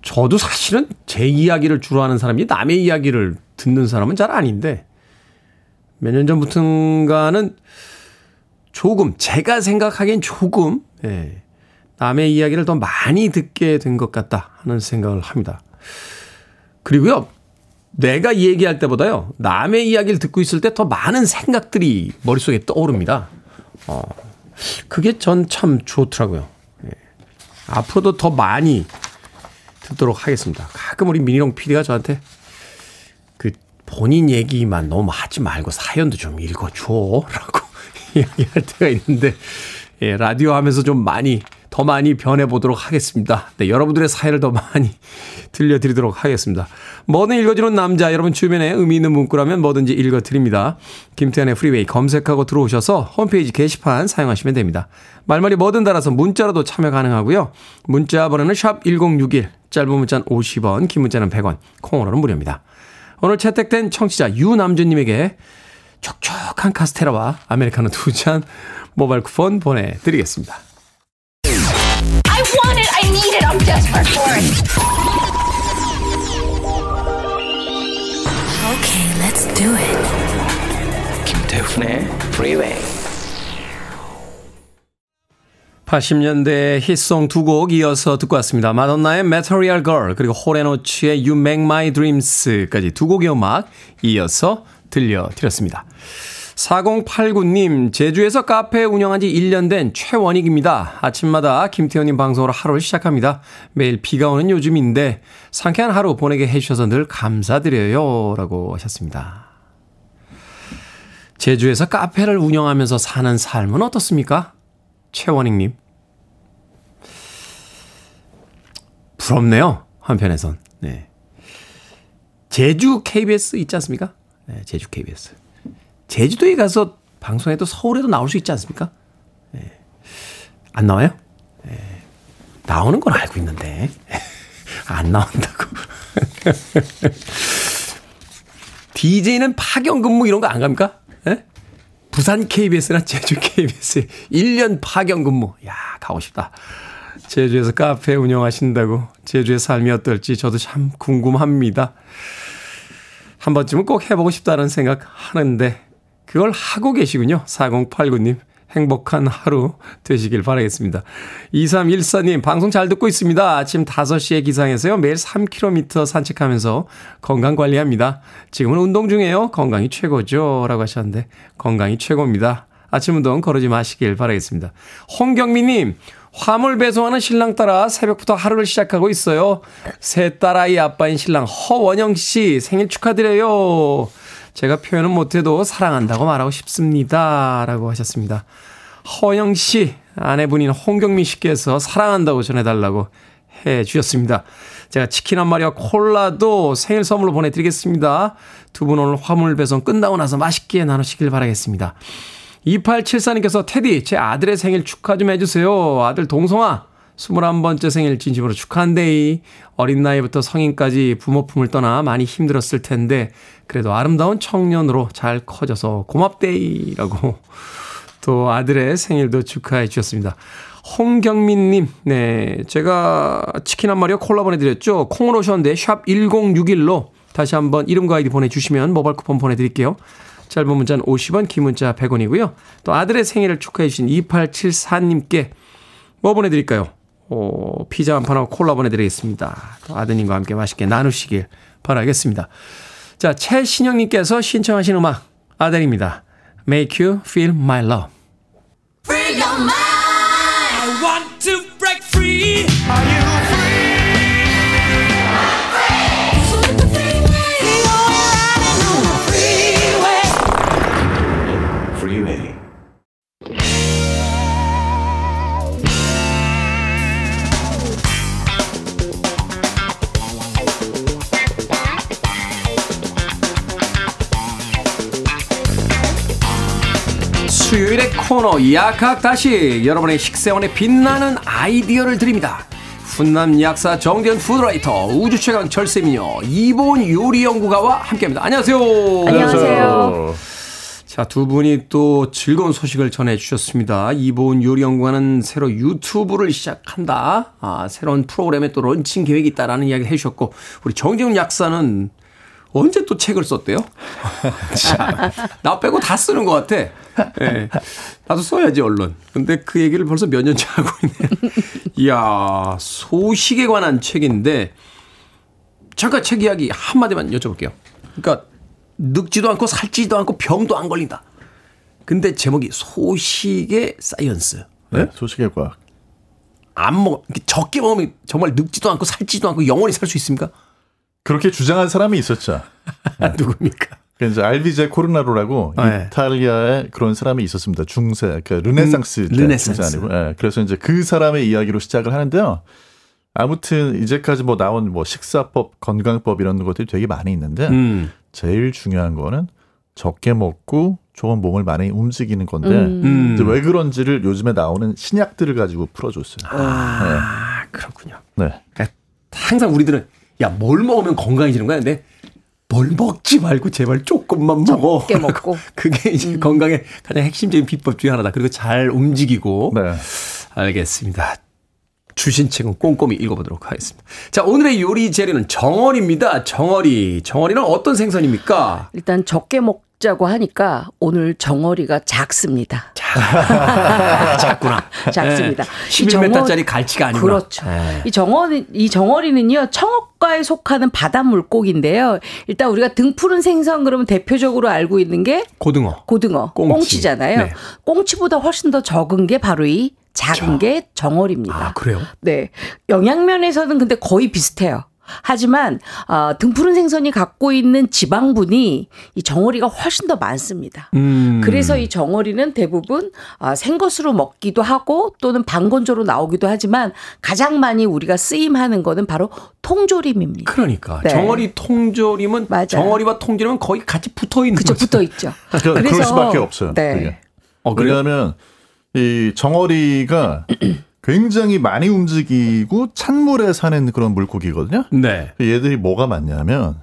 저도 사실은 제 이야기를 주로 하는 사람이, 남의 이야기를 듣는 사람은 잘 아닌데, 몇 년 전부터는 조금, 제가 생각하기엔 조금 예, 남의 이야기를 더 많이 듣게 된 것 같다 하는 생각을 합니다. 그리고요, 내가 얘기할 때보다요, 남의 이야기를 듣고 있을 때 더 많은 생각들이 머릿속에 떠오릅니다. 어, 그게 전 참 좋더라고요. 예. 앞으로도 더 많이 듣도록 하겠습니다. 가끔 우리 민희롱 피디가 저한테 본인 얘기만 너무 하지 말고 사연도 좀 읽어줘라고 이야기할 때가 있는데, 예, 라디오 하면서 좀 많이 더 많이 변해보도록 하겠습니다. 네, 여러분들의 사연을 더 많이 들려드리도록 하겠습니다. 뭐든 읽어주는 남자, 여러분 주변에 의미 있는 문구라면 뭐든지 읽어드립니다. 김태현의 프리웨이 검색하고 들어오셔서 홈페이지 게시판 사용하시면 됩니다. 말머리 뭐든 달아서 문자로도 참여 가능하고요. 문자 번호는 샵 천육십일, 짧은 문자는 오십 원, 긴 문자는 백 원, 콩으로는 무료입니다. 오늘 채택된 청취자 유남준님에게 촉촉한 카스테라와 아메리카노 두 잔 모바일 쿠폰 보내드리겠습니다. I want it, I need it, I'm desperate for it. Okay, let's do it. 김태훈의 Freeway. 팔십 년대 히트송 두 곡 이어서 듣고 왔습니다. 마돈나의 Material Girl 그리고 호레노치의 You Make My Dreams까지 두 곡의 음악 이어서 들려드렸습니다. 사공팔구 님, 제주에서 카페 운영한 지 일 년 된 최원익입니다. 아침마다 김태현님 방송으로 하루를 시작합니다. 매일 비가 오는 요즘인데 상쾌한 하루 보내게 해주셔서 늘 감사드려요 라고 하셨습니다. 제주에서 카페를 운영하면서 사는 삶은 어떻습니까? 최원익님, 부럽네요 한편에선. 네. 제주 케이비에스 있지 않습니까? 네, 제주 케이비에스. 제주도에 가서 방송해도 서울에도 나올 수 있지 않습니까? 네. 안 나와요? 네. 나오는 건 알고 있는데 안 나온다고. 디제이는 파견근무 이런 거 안 갑니까? 네? 부산 케이비에스나 제주 케이비에스 일 년 파견 근무. 야, 가고 싶다. 제주에서 카페 운영하신다고 제주의 삶이 어떨지 저도 참 궁금합니다. 한 번쯤은 꼭 해보고 싶다는 생각 하는데 그걸 하고 계시군요. 사공팔구 님, 행복한 하루 되시길 바라겠습니다. 이삼일사 님, 방송 잘 듣고 있습니다. 아침 다섯 시에 기상해서요, 매일 삼 킬로미터 산책하면서 건강 관리합니다. 지금은 운동 중이에요. 건강이 최고죠 라고 하셨는데, 건강이 최고입니다. 아침 운동 거르지 마시길 바라겠습니다. 홍경미님, 화물 배송하는 신랑 따라 새벽부터 하루를 시작하고 있어요. 새 딸아이 아빠인 신랑 허원영씨 생일 축하드려요. 제가 표현은 못해도 사랑한다고 말하고 싶습니다. 라고 하셨습니다. 허영씨 아내분인 홍경민씨께서 사랑한다고 전해달라고 해주셨습니다. 제가 치킨 한 마리와 콜라도 생일 선물로 보내드리겠습니다. 두 분 오늘 화물 배송 끝나고 나서 맛있게 나누시길 바라겠습니다. 이팔칠사님께서 테디 제 아들의 생일 축하 좀 해주세요. 아들 동성아 스물한 번째 생일 진심으로 축하한데이. 어린 나이부터 성인까지 부모 품을 떠나 많이 힘들었을 텐데 그래도 아름다운 청년으로 잘 커져서 고맙데이. 라고 또 아들의 생일도 축하해 주셨습니다. 홍경민님, 네, 제가 치킨 한 마리와 콜라 보내드렸죠. 콩으로 오셨는데 샵 일공육일로 다시 한번 이름과 아이디 보내주시면 모바일 쿠폰 보내드릴게요. 짧은 문자는 오십 원, 긴 문자 백 원이고요. 또 아들의 생일을 축하해 주신 이팔칠사님께 뭐 보내드릴까요? 오, 피자 한 판하고 콜라 보내드리겠습니다. 아드님과 함께 맛있게 나누시길 바라겠습니다. 자, 최신영님께서 신청하신 음악 아들입니다. Make you feel my love. Free your mind. I want to break free. Are you free? I'm free. On the freeway. You're riding on the freeway. Freeway. 수요일의 코너 약학다식, 여러분의 식생활에 빛나는 아이디어를 드립니다. 훈남 약사 정재훈 푸드라이터, 우주 최강 절세미녀 이보은 요리연구가와 함께합니다. 안녕하세요. 안녕하세요. 자, 두 분이 또 즐거운 소식을 전해주셨습니다. 이보은 요리연구가는 새로 유튜브를 시작한다. 아, 새로운 프로그램에 또 런칭 계획이 있다라는 이야기를 해주셨고, 우리 정재훈 약사는 언제 또 책을 썼대요? 자, 나 빼고 다 쓰는 것 같아. 네, 나도 써야지 얼른. 근데 그 얘기를 벌써 몇 년째 하고 있네. 이야, 소식에 관한 책인데 잠깐 책 이야기 한마디만 여쭤볼게요. 그러니까 늙지도 않고 살지도 않고 병도 안 걸린다. 근데 제목이 소식의 사이언스. 네? 네, 소식의 과학. 안 먹, 적게 먹으면 정말 늙지도 않고 살지도 않고 영원히 살 수 있습니까? 그렇게 주장한 사람이 있었죠. 네. 누굽니까? 그래서 알비제 코르나로라고, 네, 이탈리아에 그런 사람이 있었습니다. 중세, 그러니까 르네상스 음, 때, 르네상스 아니고. 네. 그래서 이제 그 사람의 이야기로 시작을 하는데요. 아무튼 이제까지 뭐 나온 뭐 식사법, 건강법 이런 것들이 되게 많이 있는데 음. 제일 중요한 거는 적게 먹고 조금 몸을 많이 움직이는 건데 음. 왜 그런지를 요즘에 나오는 신약들을 가지고 풀어줬어요. 아, 네. 그렇군요. 네. 그러니까 항상 우리들은 야, 뭘 먹으면 건강해지는 거야? 근데 뭘 먹지 말고 제발 조금만 먹어. 적게 먹고. 그게 이제 음. 건강의 가장 핵심적인 비법 중에 하나다. 그리고 잘 움직이고. 네. 알겠습니다. 주신 책은 꼼꼼히 읽어보도록 하겠습니다. 자, 오늘의 요리 재료는 정어리입니다. 정어리. 정어리는 어떤 생선입니까? 일단 적게 먹자고 하니까 오늘 정어리가 작습니다. 작구나. 작습니다. 네. 십일 미터짜리 갈치가 아니구나. 그렇죠. 네. 이 정어리, 이 정어리는요, 청어과에 속하는 바닷물고기인데요. 일단 우리가 등푸른 생선 그러면 대표적으로 알고 있는 게 고등어, 고등어, 꽁치. 꽁치잖아요. 네. 꽁치보다 훨씬 더 적은 게 바로 이 작은 저... 게 정어리입니다. 아, 그래요? 네. 영양면에서는 근데 거의 비슷해요. 하지만 어, 등푸른 생선이 갖고 있는 지방분이 이 정어리가 훨씬 더 많습니다. 음. 그래서 이 정어리는 대부분 어, 생것으로 먹기도 하고 또는 반건조로 나오기도 하지만 가장 많이 우리가 쓰임하는 거는 바로 통조림입니다. 그러니까 네. 정어리 통조림은 맞아요. 정어리와 통조림은 거의 같이 붙어 있는 거죠. 붙어 있죠. 그러니까 그래서 그럴 수밖에 없어요. 네. 어, 왜냐하면 이 정어리가 굉장히 많이 움직이고 찬물에 사는 그런 물고기거든요. 네. 얘들이 뭐가 많냐면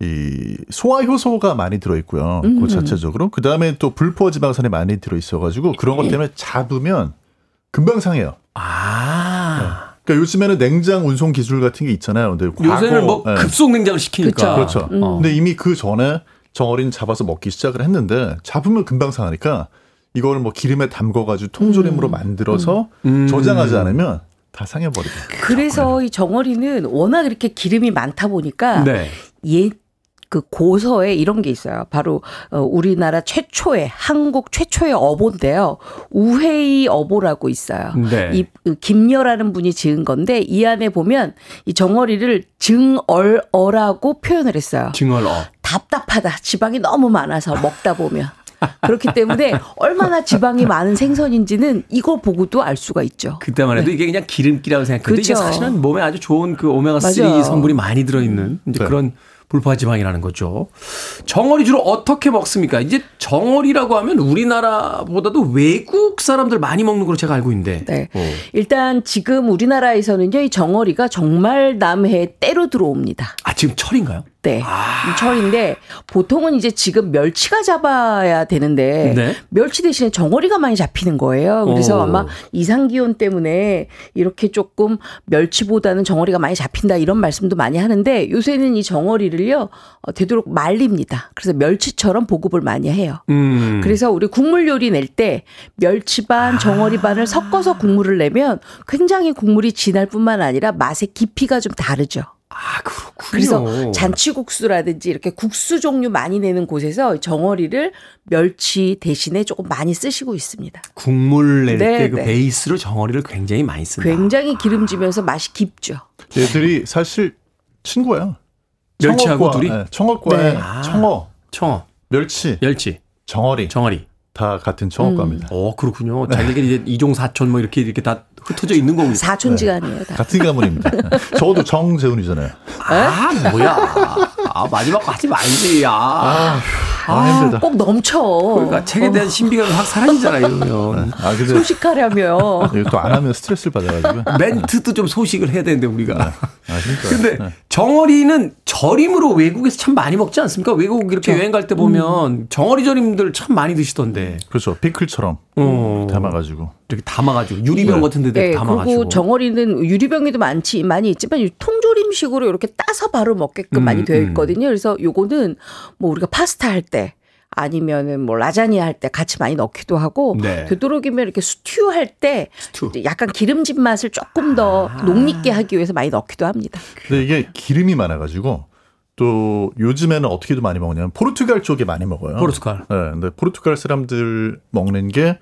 이 소화효소가 많이 들어있고요. 음. 그 자체적으로. 그다음에 또 불포지방산이 많이 들어있어가지고 그런 것 때문에 잡으면 금방 상해요. 아. 네. 그러니까 요즘에는 냉장 운송 기술 같은 게 있잖아요. 근데 요새는 과거, 뭐 급속 냉장을 시키니까. 그렇죠. 그렇죠. 음. 근데 이미 그 전에 정어리는 잡아서 먹기 시작을 했는데 잡으면 금방 상하니까 이거를 뭐 기름에 담궈가지고 통조림으로 음. 만들어서 음. 저장하지 않으면 다 상해버리고. 그래서 이 정어리는 워낙 이렇게 기름이 많다 보니까 네. 예, 그 고서에 이런 게 있어요. 바로 우리나라 최초의 한국 최초의 어보인데요. 우회의 어보라고 있어요. 네. 이 김여라는 분이 지은 건데 이 안에 보면 이 정어리를 증얼어라고 표현을 했어요. 증얼어. 답답하다. 지방이 너무 많아서 먹다 보면. 그렇기 때문에 얼마나 지방이 많은 생선인지는 이거 보고도 알 수가 있죠. 그때만 해도 네. 이게 그냥 기름기라고 생각했는데 이게 사실은 몸에 아주 좋은 그 오메가삼 맞아요. 성분이 많이 들어있는 이제 네. 그런 불포화지방이라는 거죠. 정어리 주로 어떻게 먹습니까? 이제 정어리라고 하면 우리나라보다도 외국 사람들 많이 먹는 걸로 제가 알고 있는데. 네. 오. 일단 지금 우리나라에서는요, 이 정어리가 정말 남해 때로 들어옵니다. 아, 지금 철인가요? 네. 아. 철인데 보통은 이제 지금 멸치가 잡아야 되는데 네? 멸치 대신에 정어리가 많이 잡히는 거예요. 그래서 오. 아마 이상기온 때문에 이렇게 조금 멸치보다는 정어리가 많이 잡힌다 이런 말씀도 많이 하는데 요새는 이 정어리를요 되도록 말립니다. 그래서 멸치처럼 보급을 많이 해요. 음. 그래서 우리 국물 요리 낼 때 멸치 반 정어리 반을 섞어서 국물을 내면 굉장히 국물이 진할 뿐만 아니라 맛의 깊이가 좀 다르죠. 아, 그렇군요. 그래서 잔치국수라든지 이렇게 국수 종류 많이 내는 곳에서 정어리를 멸치 대신에 조금 많이 쓰시고 있습니다. 국물 낼 때 그 베이스로 정어리를 굉장히 많이 쓴다. 굉장히 기름지면서 맛이 깊죠. 얘들이 사실 친구야. 멸치하고 둘이? 네, 청어과에 네. 청어, 청어, 멸치, 멸치, 정어리, 정어리. 다 같은 청어과입니다. 음. 어, 그렇군요. 자기들이 이제 이종 사촌 뭐 이렇게 이렇게 다 흩어져 있는 겁니다. 사촌지간이에요. 다. 같은 가문입니다. 저도 정재훈이잖아요. 아, 뭐야. 아, 마지막 거 하지 말지. 아, 아, 아, 아 힘들다. 꼭 넘쳐. 그러니까 책에 대한 신비감이 확 사라지잖아요. 이러면. 아, 근데 소식하려면. 또 안 하면 스트레스를 받아가지고. 멘트도 좀 소식을 해야 되는데 우리가. 네. 아, 진짜. 근데 네. 정어리는 절임으로 외국에서 참 많이 먹지 않습니까? 외국 이렇게 그렇죠. 여행 갈 때 보면 음. 정어리 절임들 참 많이 드시던데. 그렇죠. 피클처럼 음. 담아가지고. 이렇게 담아가지고 유리병 같은 데다 네, 담아가지고. 그리고 정어리는 유리병에도 많지 많이 있지만 통조림식으로 이렇게 따서 바로 먹게끔 음, 많이 되어 있거든요. 음. 그래서 요거는 뭐 우리가 파스타 할 때 아니면은 뭐 라자냐 할 때 같이 많이 넣기도 하고 네. 되도록이면 이렇게 스튜 할 때 스튜. 약간 기름진 맛을 조금 더 아. 농립게 하기 위해서 많이 넣기도 합니다. 근데 이게 기름이 많아가지고. 또 요즘에는 어떻게도 많이 먹냐면 포르투갈 쪽에 많이 먹어요. 포르투갈. 네, 근데 포르투갈 사람들 먹는 게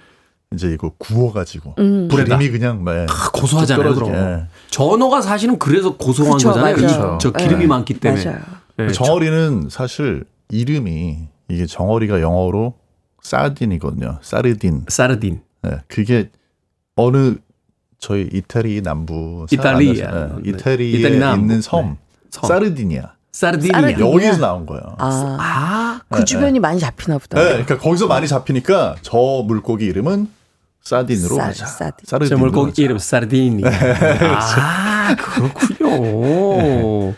이제 이거 구워가지고 음. 기름이 그냥 막 아, 고소하잖아요. 그럼. 전어가 사실은 그래서 고소한 그쵸, 거잖아요. 그쵸. 저 기름이 네. 많기 때문에. 네. 정어리는 사실 이름이 이게 정어리가 영어로 사딘이거든요. 사르딘. 사르딘. 네, 그게 어느 저희 이태리 남부 이탈리아 네. 네. 이태리에 네. 있는 섬, 네. 섬. 사르디니아. 사르디니아. 여기서 나온 거예요. 아, 아, 그 네, 주변이 네. 많이 잡히나 보다. 네, 그러니까 거기서 많이 잡히니까 저 물고기 이름은 사딘으로 하자. 사르딘. 저 물고기 이름 사르디니. 네. 아, 그렇군요.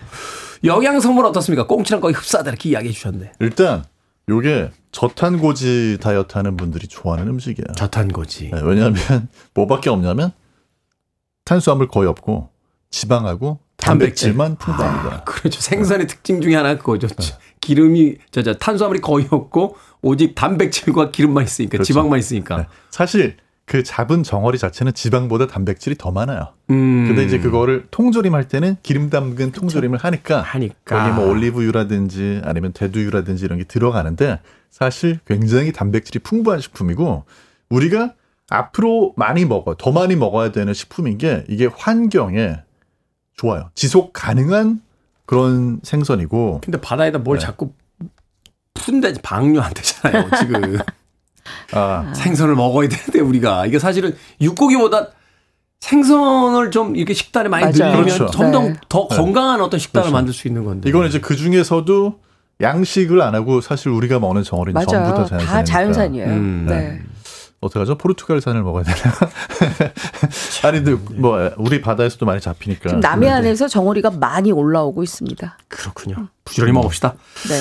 영양 성분 어떻습니까? 꽁치랑 거의 흡사하다 이렇게 이야기해 주셨는데. 일단 요게 저탄고지 다이어트 하는 분들이 좋아하는 음식이야. 저탄고지. 네, 왜냐하면 뭐밖에 없냐면 탄수화물 거의 없고 지방하고. 단백질만 풍부합니다. 아, 그렇죠. 생선의 네. 특징 중에 하나 그거죠. 네. 기름이, 저, 저, 탄수화물이 거의 없고 오직 단백질과 기름만 있으니까 그렇죠. 지방만 있으니까. 네. 사실 그 잡은 정어리 자체는 지방보다 단백질이 더 많아요. 음. 근데 이제 그거를 통조림 할 때는 기름 담근 통조림을 하니까, 하니까. 거기 뭐 올리브유라든지 아니면 대두유라든지 이런 게 들어가는데 사실 굉장히 단백질이 풍부한 식품이고 우리가 앞으로 많이 먹어, 더 많이 먹어야 되는 식품인 게 이게 환경에 좋아요. 지속 가능한 그런 생선이고. 근데 바다에다 뭘 네. 자꾸 푼데 방류 안 되잖아요. 지금 아. 생선을 먹어야 되는데 우리가 이게 사실은 육고기보다 생선을 좀 이렇게 식단에 많이 늘리면 그렇죠. 점점 네. 더 건강한 어떤 식단을 그렇죠. 만들 수 있는 건데. 이건 이제 그 중에서도 양식을 안 하고 사실 우리가 먹는 정어리는 맞아요. 전부 다 자연산이니까. 다 자연산이에요. 음. 네. 네. 어떡하죠? 포르투갈산을 먹어야 되나? 아니, 뭐 우리 바다에서도 많이 잡히니까. 지금 남해안에서 정어리가 많이 올라오고 있습니다. 그렇군요. 부지런히 먹읍시다. 네.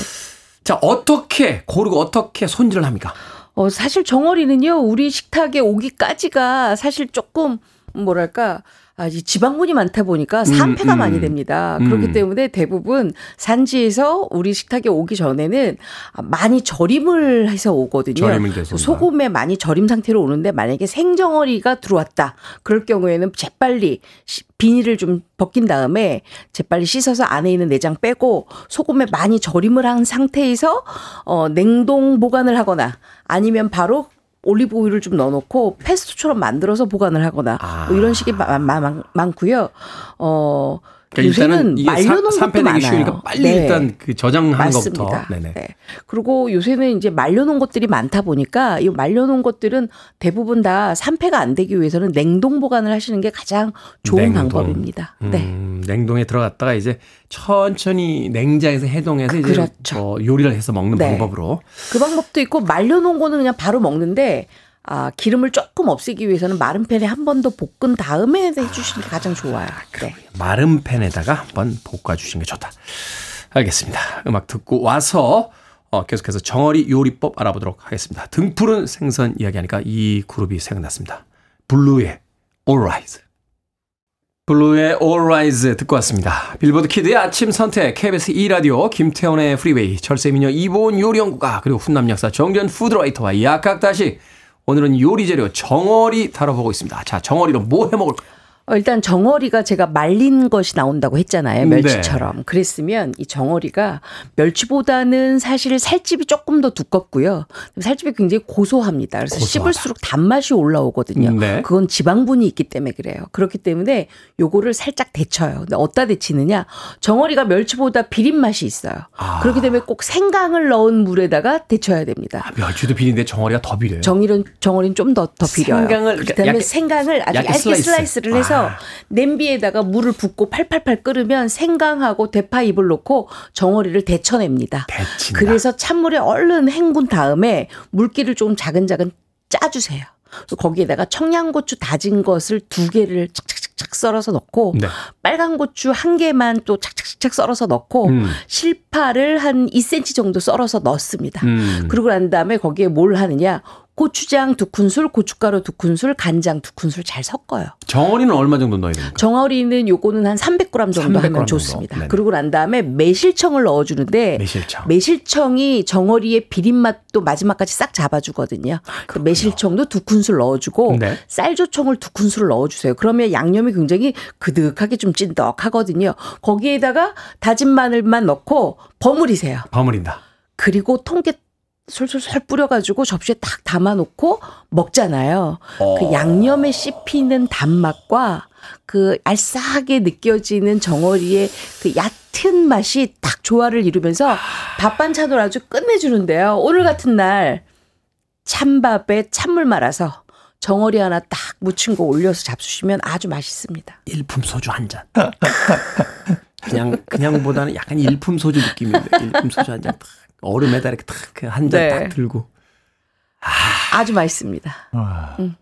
자, 어떻게 고르고 어떻게 손질을 합니까? 어, 사실 정어리는요. 우리 식탁에 오기까지가 사실 조금 뭐랄까 아, 이 지방분이 많다 보니까 산패가 음, 음. 많이 됩니다. 음. 그렇기 때문에 대부분 산지에서 우리 식탁에 오기 전에는 많이 절임을 해서 오거든요. 절임을 돼서 소금에 많이 절임 상태로 오는데 만약에 생정어리가 들어왔다. 그럴 경우에는 재빨리 비닐을 좀 벗긴 다음에 재빨리 씻어서 안에 있는 내장 빼고 소금에 많이 절임을 한 상태에서 어, 냉동 보관을 하거나 아니면 바로 올리브오일을 좀 넣어놓고 페스토처럼 만들어서 보관을 하거나 아. 뭐 이런 식이 마, 마, 마, 많고요. 어, 그러니까 요새는 말려놓은 것도 많아요. 쉬우니까 빨리 네. 일단 그 저장한 것부터. 네네. 네. 그리고 요새는 이제 말려놓은 것들이 많다 보니까 이 말려놓은 것들은 대부분 다 산패가 안 되기 위해서는 냉동 보관을 하시는 게 가장 좋은 냉동. 방법입니다. 음, 네. 냉동에 들어갔다가 이제 천천히 냉장에서 해동해서 이제 그렇죠. 어, 요리를 해서 먹는 네. 방법으로. 그 방법도 있고 말려놓은 거는 그냥 바로 먹는데. 아, 기름을 조금 없애기 위해서는 마른 팬에 한 번 더 볶은 다음에 해주시는 게 가장 좋아요. 아, 네. 마른 팬에다가 한번 볶아주시는 게 좋다. 알겠습니다. 음악 듣고 와서 어, 계속해서 정어리 요리법 알아보도록 하겠습니다. 등푸른 생선 이야기하니까 이 그룹이 생각났습니다. 블루의 All Rise. 블루의 All Rise 듣고 왔습니다. 빌보드 키드의 아침 선택, 케이비에스 이 라디오, 김태원의 프리웨이, 절세미녀 이보은 요리연구가, 그리고 훈남약사 정재훈 푸드라이터와 약학다식, 오늘은 요리 재료 정어리 다뤄보고 있습니다. 자, 정어리로 뭐 해먹을까요? 어, 일단 정어리가 제가 말린 것이 나온다고 했잖아요. 멸치처럼. 네. 그랬으면 이 정어리가 멸치보다는 사실 살집이 조금 더 두껍고요. 살집이 굉장히 고소합니다. 그래서 고소하다. 씹을수록 단맛이 올라오거든요. 네. 그건 지방분이 있기 때문에 그래요. 그렇기 때문에 요거를 살짝 데쳐요. 근데 어디다 데치느냐. 정어리가 멸치보다 비린 맛이 있어요. 아. 그렇기 때문에 꼭 생강을 넣은 물에다가 데쳐야 됩니다. 아, 멸치도 비린데 정어리가 더 비려요. 정어리는, 정어리는 좀 더 더 비려요. 생강을, 그렇기 때문에 약해, 생강을 아주 얇게 슬라이스. 슬라이스를 해서 아. 냄비에다가 물을 붓고 팔팔팔 끓으면 생강하고 대파잎을 넣고 정어리를 데쳐냅니다. 데친다. 그래서 찬물에 얼른 헹군 다음에 물기를 좀 자근자근 짜주세요. 거기에다가 청양고추 다진 것을 두 개를 착착착착 썰어서 넣고 네. 빨간 고추 한 개만 또 착착착착 썰어서 넣고 음. 실파를 한 이 센티미터 정도 썰어서 넣습니다. 음. 그러고 난 다음에 거기에 뭘 하느냐. 고추장 두 큰술, 고춧가루 두 큰술, 간장 두 큰술 잘 섞어요. 정어리는 얼마 정도 넣어야 됩니까? 정어리는 요거는 한 삼백 그램 정도 삼백 그램 하면 정도. 좋습니다. 네네. 그러고 난 다음에 매실청을 넣어주는데 매실청. 매실청이 정어리의 비린맛도 마지막까지 싹 잡아주거든요. 아, 그 매실청도 두 큰술 넣어주고 네. 쌀조청을 두 큰술 넣어주세요. 그러면 양념이 굉장히 그득하게 좀 찐득하거든요. 거기에다가 다진 마늘만 넣고 버무리세요. 버무린다. 그리고 통깨 솔솔솔 뿌려가지고 접시에 딱 담아놓고 먹잖아요. 어. 그 양념에 씹히는 단맛과 그 알싸하게 느껴지는 정어리의 그 얕은 맛이 딱 조화를 이루면서 밥 반찬으로 아주 끝내주는데요. 오늘 같은 날 찬밥에 찬물 말아서 정어리 하나 딱 무친 거 올려서 잡수시면 아주 맛있습니다. 일품 소주 한 잔. 그냥, 그냥보다는 약간 일품 소주 느낌인데 일품 소주 한 잔. 얼음에다 이렇게 한 잔 딱 네. 들고. 아. 아주 맛있습니다. 아. 응.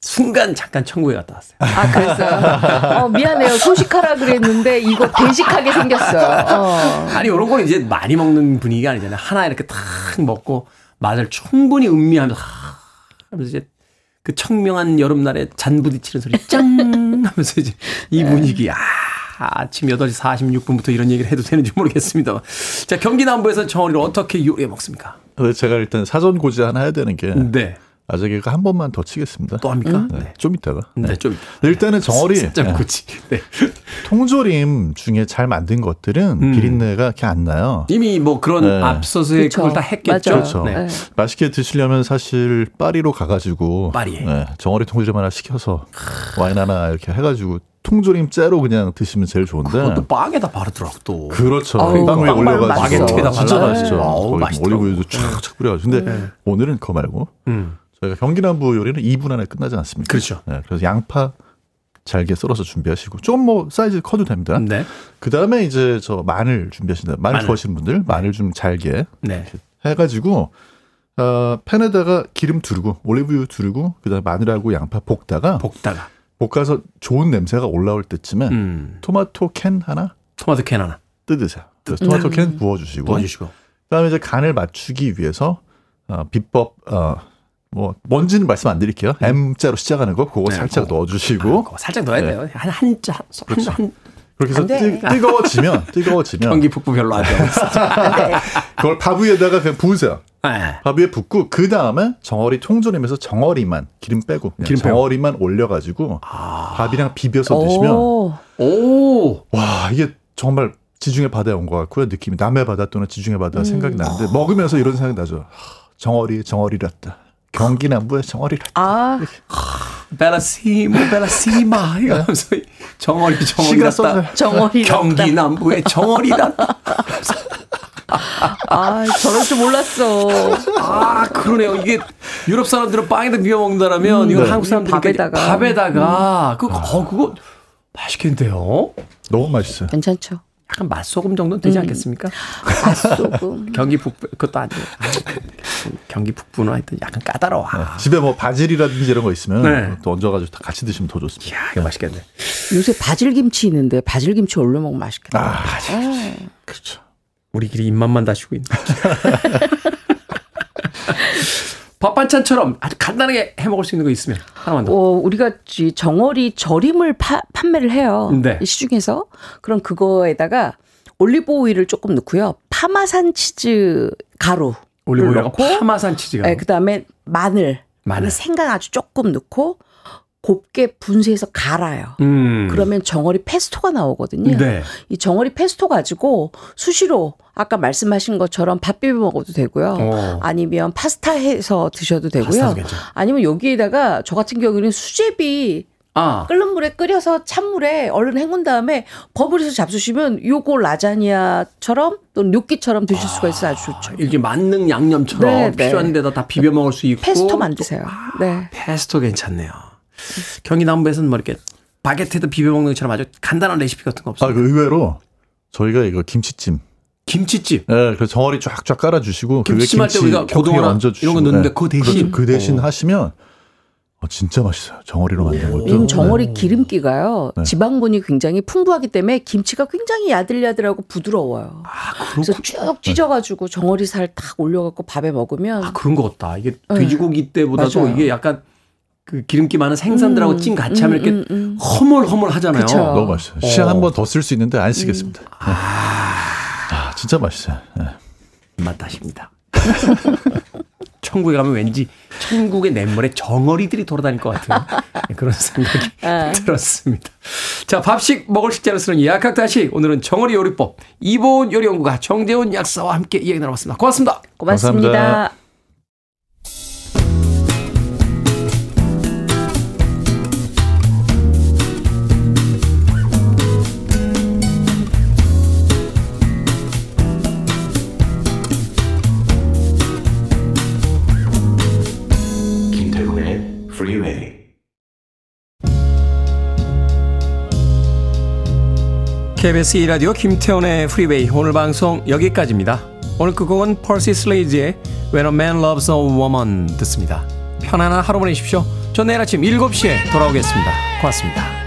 순간 잠깐 천국에 갔다 왔어요. 아, 그랬어요? 어, 미안해요. 소식하라 그랬는데 이거 대식하게 생겼어요. 어. 아니, 이런 건 이제 많이 먹는 분위기가 아니잖아요. 하나 이렇게 탁 먹고 맛을 충분히 음미하면서 하, 하면서 이제 그 청명한 여름날에 잔 부딪히는 소리 짠 하면서 이제 이 분위기. 아. 아침 여덟 시 사십육 분부터 이런 얘기를 해도 되는지 모르겠습니다. 자, 경기 남부에서 정어리를 어떻게 요리해 먹습니까? 제가 일단 사전 고지 하나 해야 되는 게 네. 아저씨가 한 번만 더 치겠습니다. 또 합니까? 네, 네. 좀 이따가. 네, 네. 좀 이따가. 일단은 정어리. 사전 고지. 네. 통조림 중에 잘 만든 것들은 음. 비린내가 이렇게 안 나요. 이미 뭐 그런 네. 앞서서의 그쵸. 그걸 다 했겠죠. 그렇죠. 네. 맛있게 드시려면 사실 파리로 가가지고 파리. 네. 정어리 통조림 하나 시켜서 와인 하나 이렇게 해가지고. 통조림째로 그냥 드시면 제일 좋은데. 그것도 빵에다 바르더라고 또. 그렇죠. 아유, 빵 위에 올려가지고. 빵에다 진짜 맛있죠. 올리고유도 쫙쫙 뿌려가지고. 근데 네. 오늘은 그거 말고 음. 저희가 경기남부 요리는 이 분 안에 끝나지 않습니다. 그렇죠. 네, 그래서 양파 잘게 썰어서 준비하시고 좀 뭐 사이즈 커도 됩니다. 네. 그 다음에 이제 저 마늘 준비하신다. 마늘, 마늘. 좋아하시는 분들 마늘 좀 잘게 네. 해가지고 어, 팬에다가 기름 두르고 올리브유 두르고 그다음 마늘하고 양파 볶다가. 볶다가. 볶아서 좋은 냄새가 올라올 때쯤에 음. 토마토 캔 하나, 토마토 캔 하나 뜯으세요. 그래서 토마토 음. 캔 부어주시고, 부어주시고. 그다음에 이제 간을 맞추기 위해서 어, 비법 어, 뭐 뭔지는 말씀 안 드릴게요. M자로 시작하는 거 그거 네, 살짝 그거, 넣어주시고 아, 그거 살짝 넣어야 네. 돼요. 한 한자 그렇죠. 한, 한, 그렇게 해서 띠, 뜨거워지면 뜨거워지면 경기 북부 별로 안 좋아. 그걸 밥 위에다가 그냥 부으세요. 네. 밥 위에 붓고 그 다음에 정어리 통조림에서 정어리만 기름 빼고 기름 정어리만 빼고. 올려가지고 아. 밥이랑 비벼서 오. 드시면 오 와 이게 정말 지중해 바다에 온 것 같고요. 느낌이 남해 바다 또는 지중해 바다 음. 생각이 나는데 오. 먹으면서 이런 생각이 나죠. 정어리 정어리랬다. 경기 남부의 정어리라. 아, 베라시모, 베라시마. 이러면서 정어리, 정어리다. 정어리. 경기 남부의 정어리다. 아, 저럴 줄 몰랐어. 아, 그러네요. 이게 유럽 사람들은 빵에다 비벼 먹는다라면 음, 이건 네. 한국 사람들은 밥에다가. 밥에다가. 음. 그거, 어, 그거 맛있겠는데요? 너무 맛있어요. 괜찮죠. 약간 맛소금 정도는 되지 음. 않겠습니까? 맛소금. 경기 북부, 그것도 안 돼요. 경기 북부는 하여튼 약간 까다로워. 네, 집에 뭐 바질이라든지 이런 거 있으면 네. 또 얹어가지고 다 같이 드시면 더 좋습니다. 이야, 네. 맛있겠네. 요새 바질김치 있는데 바질김치 올려먹으면 맛있겠다. 아, 바질김치. 에이. 그렇죠. 우리끼리 입맛만 다시고 있는. 밥 반찬처럼 아주 간단하게 해 먹을 수 있는 거 있으면 하나만 더. 어, 우리가 정어리 절임을 파, 판매를 해요. 네. 시중에서. 그럼 그거에다가 올리브 오일을 조금 넣고요. 파마산 치즈 가루. 올리브 오일 넣고 파마산 치즈 가루. 네, 그다음에 마늘. 마늘. 생강 아주 조금 넣고 곱게 분쇄해서 갈아요. 음. 그러면 정어리 페스토가 나오거든요. 네. 이 정어리 페스토 가지고 수시로 아까 말씀하신 것처럼 밥 비벼 먹어도 되고요. 오. 아니면 파스타 해서 드셔도 되고요. 아니면 여기에다가 저 같은 경우에는 수제비 아. 끓는 물에 끓여서 찬물에 얼른 헹군 다음에 버무려서 잡수시면 요거 라자냐처럼 또는 뇨끼처럼 드실 아. 수가 있어서 아주 좋죠. 이게 만능 양념처럼 네, 필요한 네. 데다 다 비벼 먹을 수 있고. 페스토 만드세요. 아, 네. 페스토 괜찮네요. 경기 남부에서는 뭐 이렇게 바게트에다 비벼 먹는 것처럼 아주 간단한 레시피 같은 거 없어요? 아, 그 의외로 저희가 이거 김치찜. 김치찜. 예, 네, 그 정어리 쫙쫙 깔아주시고 김치찜 할 때 우리가 고등어랑 이런 거 넣는데 네. 그 대신 그렇죠. 그 대신 어. 하시면 어, 진짜 맛있어요. 정어리로 만든 것도. 요즘 정어리 네. 기름기가요. 네. 지방분이 굉장히 풍부하기 때문에 김치가 굉장히 야들야들하고 부드러워요. 아, 그래서 쭉 찢어가지고 네. 정어리 살 딱 올려갖고 밥에 먹으면. 아, 그런 거 같다. 이게 돼지고기 네. 때보다도 맞아요. 이게 약간. 그 기름기 많은 생선들하고 음, 찜 같이 하면 음, 음, 이렇게 음. 허물허물 하잖아요. 그쵸. 너무 맛있어요. 시간 한 번 더 쓸 수 있는데 안 쓰겠습니다. 음. 네. 아, 아, 진짜 맛있어요. 네. 맛다십니다. 천국에 가면 왠지 천국의 냇물에 정어리들이 돌아다닐 것 같은 그런 생각이 들었습니다. 자, 밥식 먹을 식재로 쓰는 약학다식. 오늘은 정어리 요리법 이보은 요리연구가 정재훈 약사와 함께 이야기 나눠봤습니다. 고맙습니다. 고맙습니다. 감사합니다. 케이비에스 이 라디오 김태훈의 프리웨이 오늘 방송 여기까지입니다. 오늘 끝곡은 펄시 슬레이즈의 When a Man Loves a Woman 듣습니다. 편안한 하루 보내십시오. 전 내일 아침 일곱 시에 돌아오겠습니다. 고맙습니다.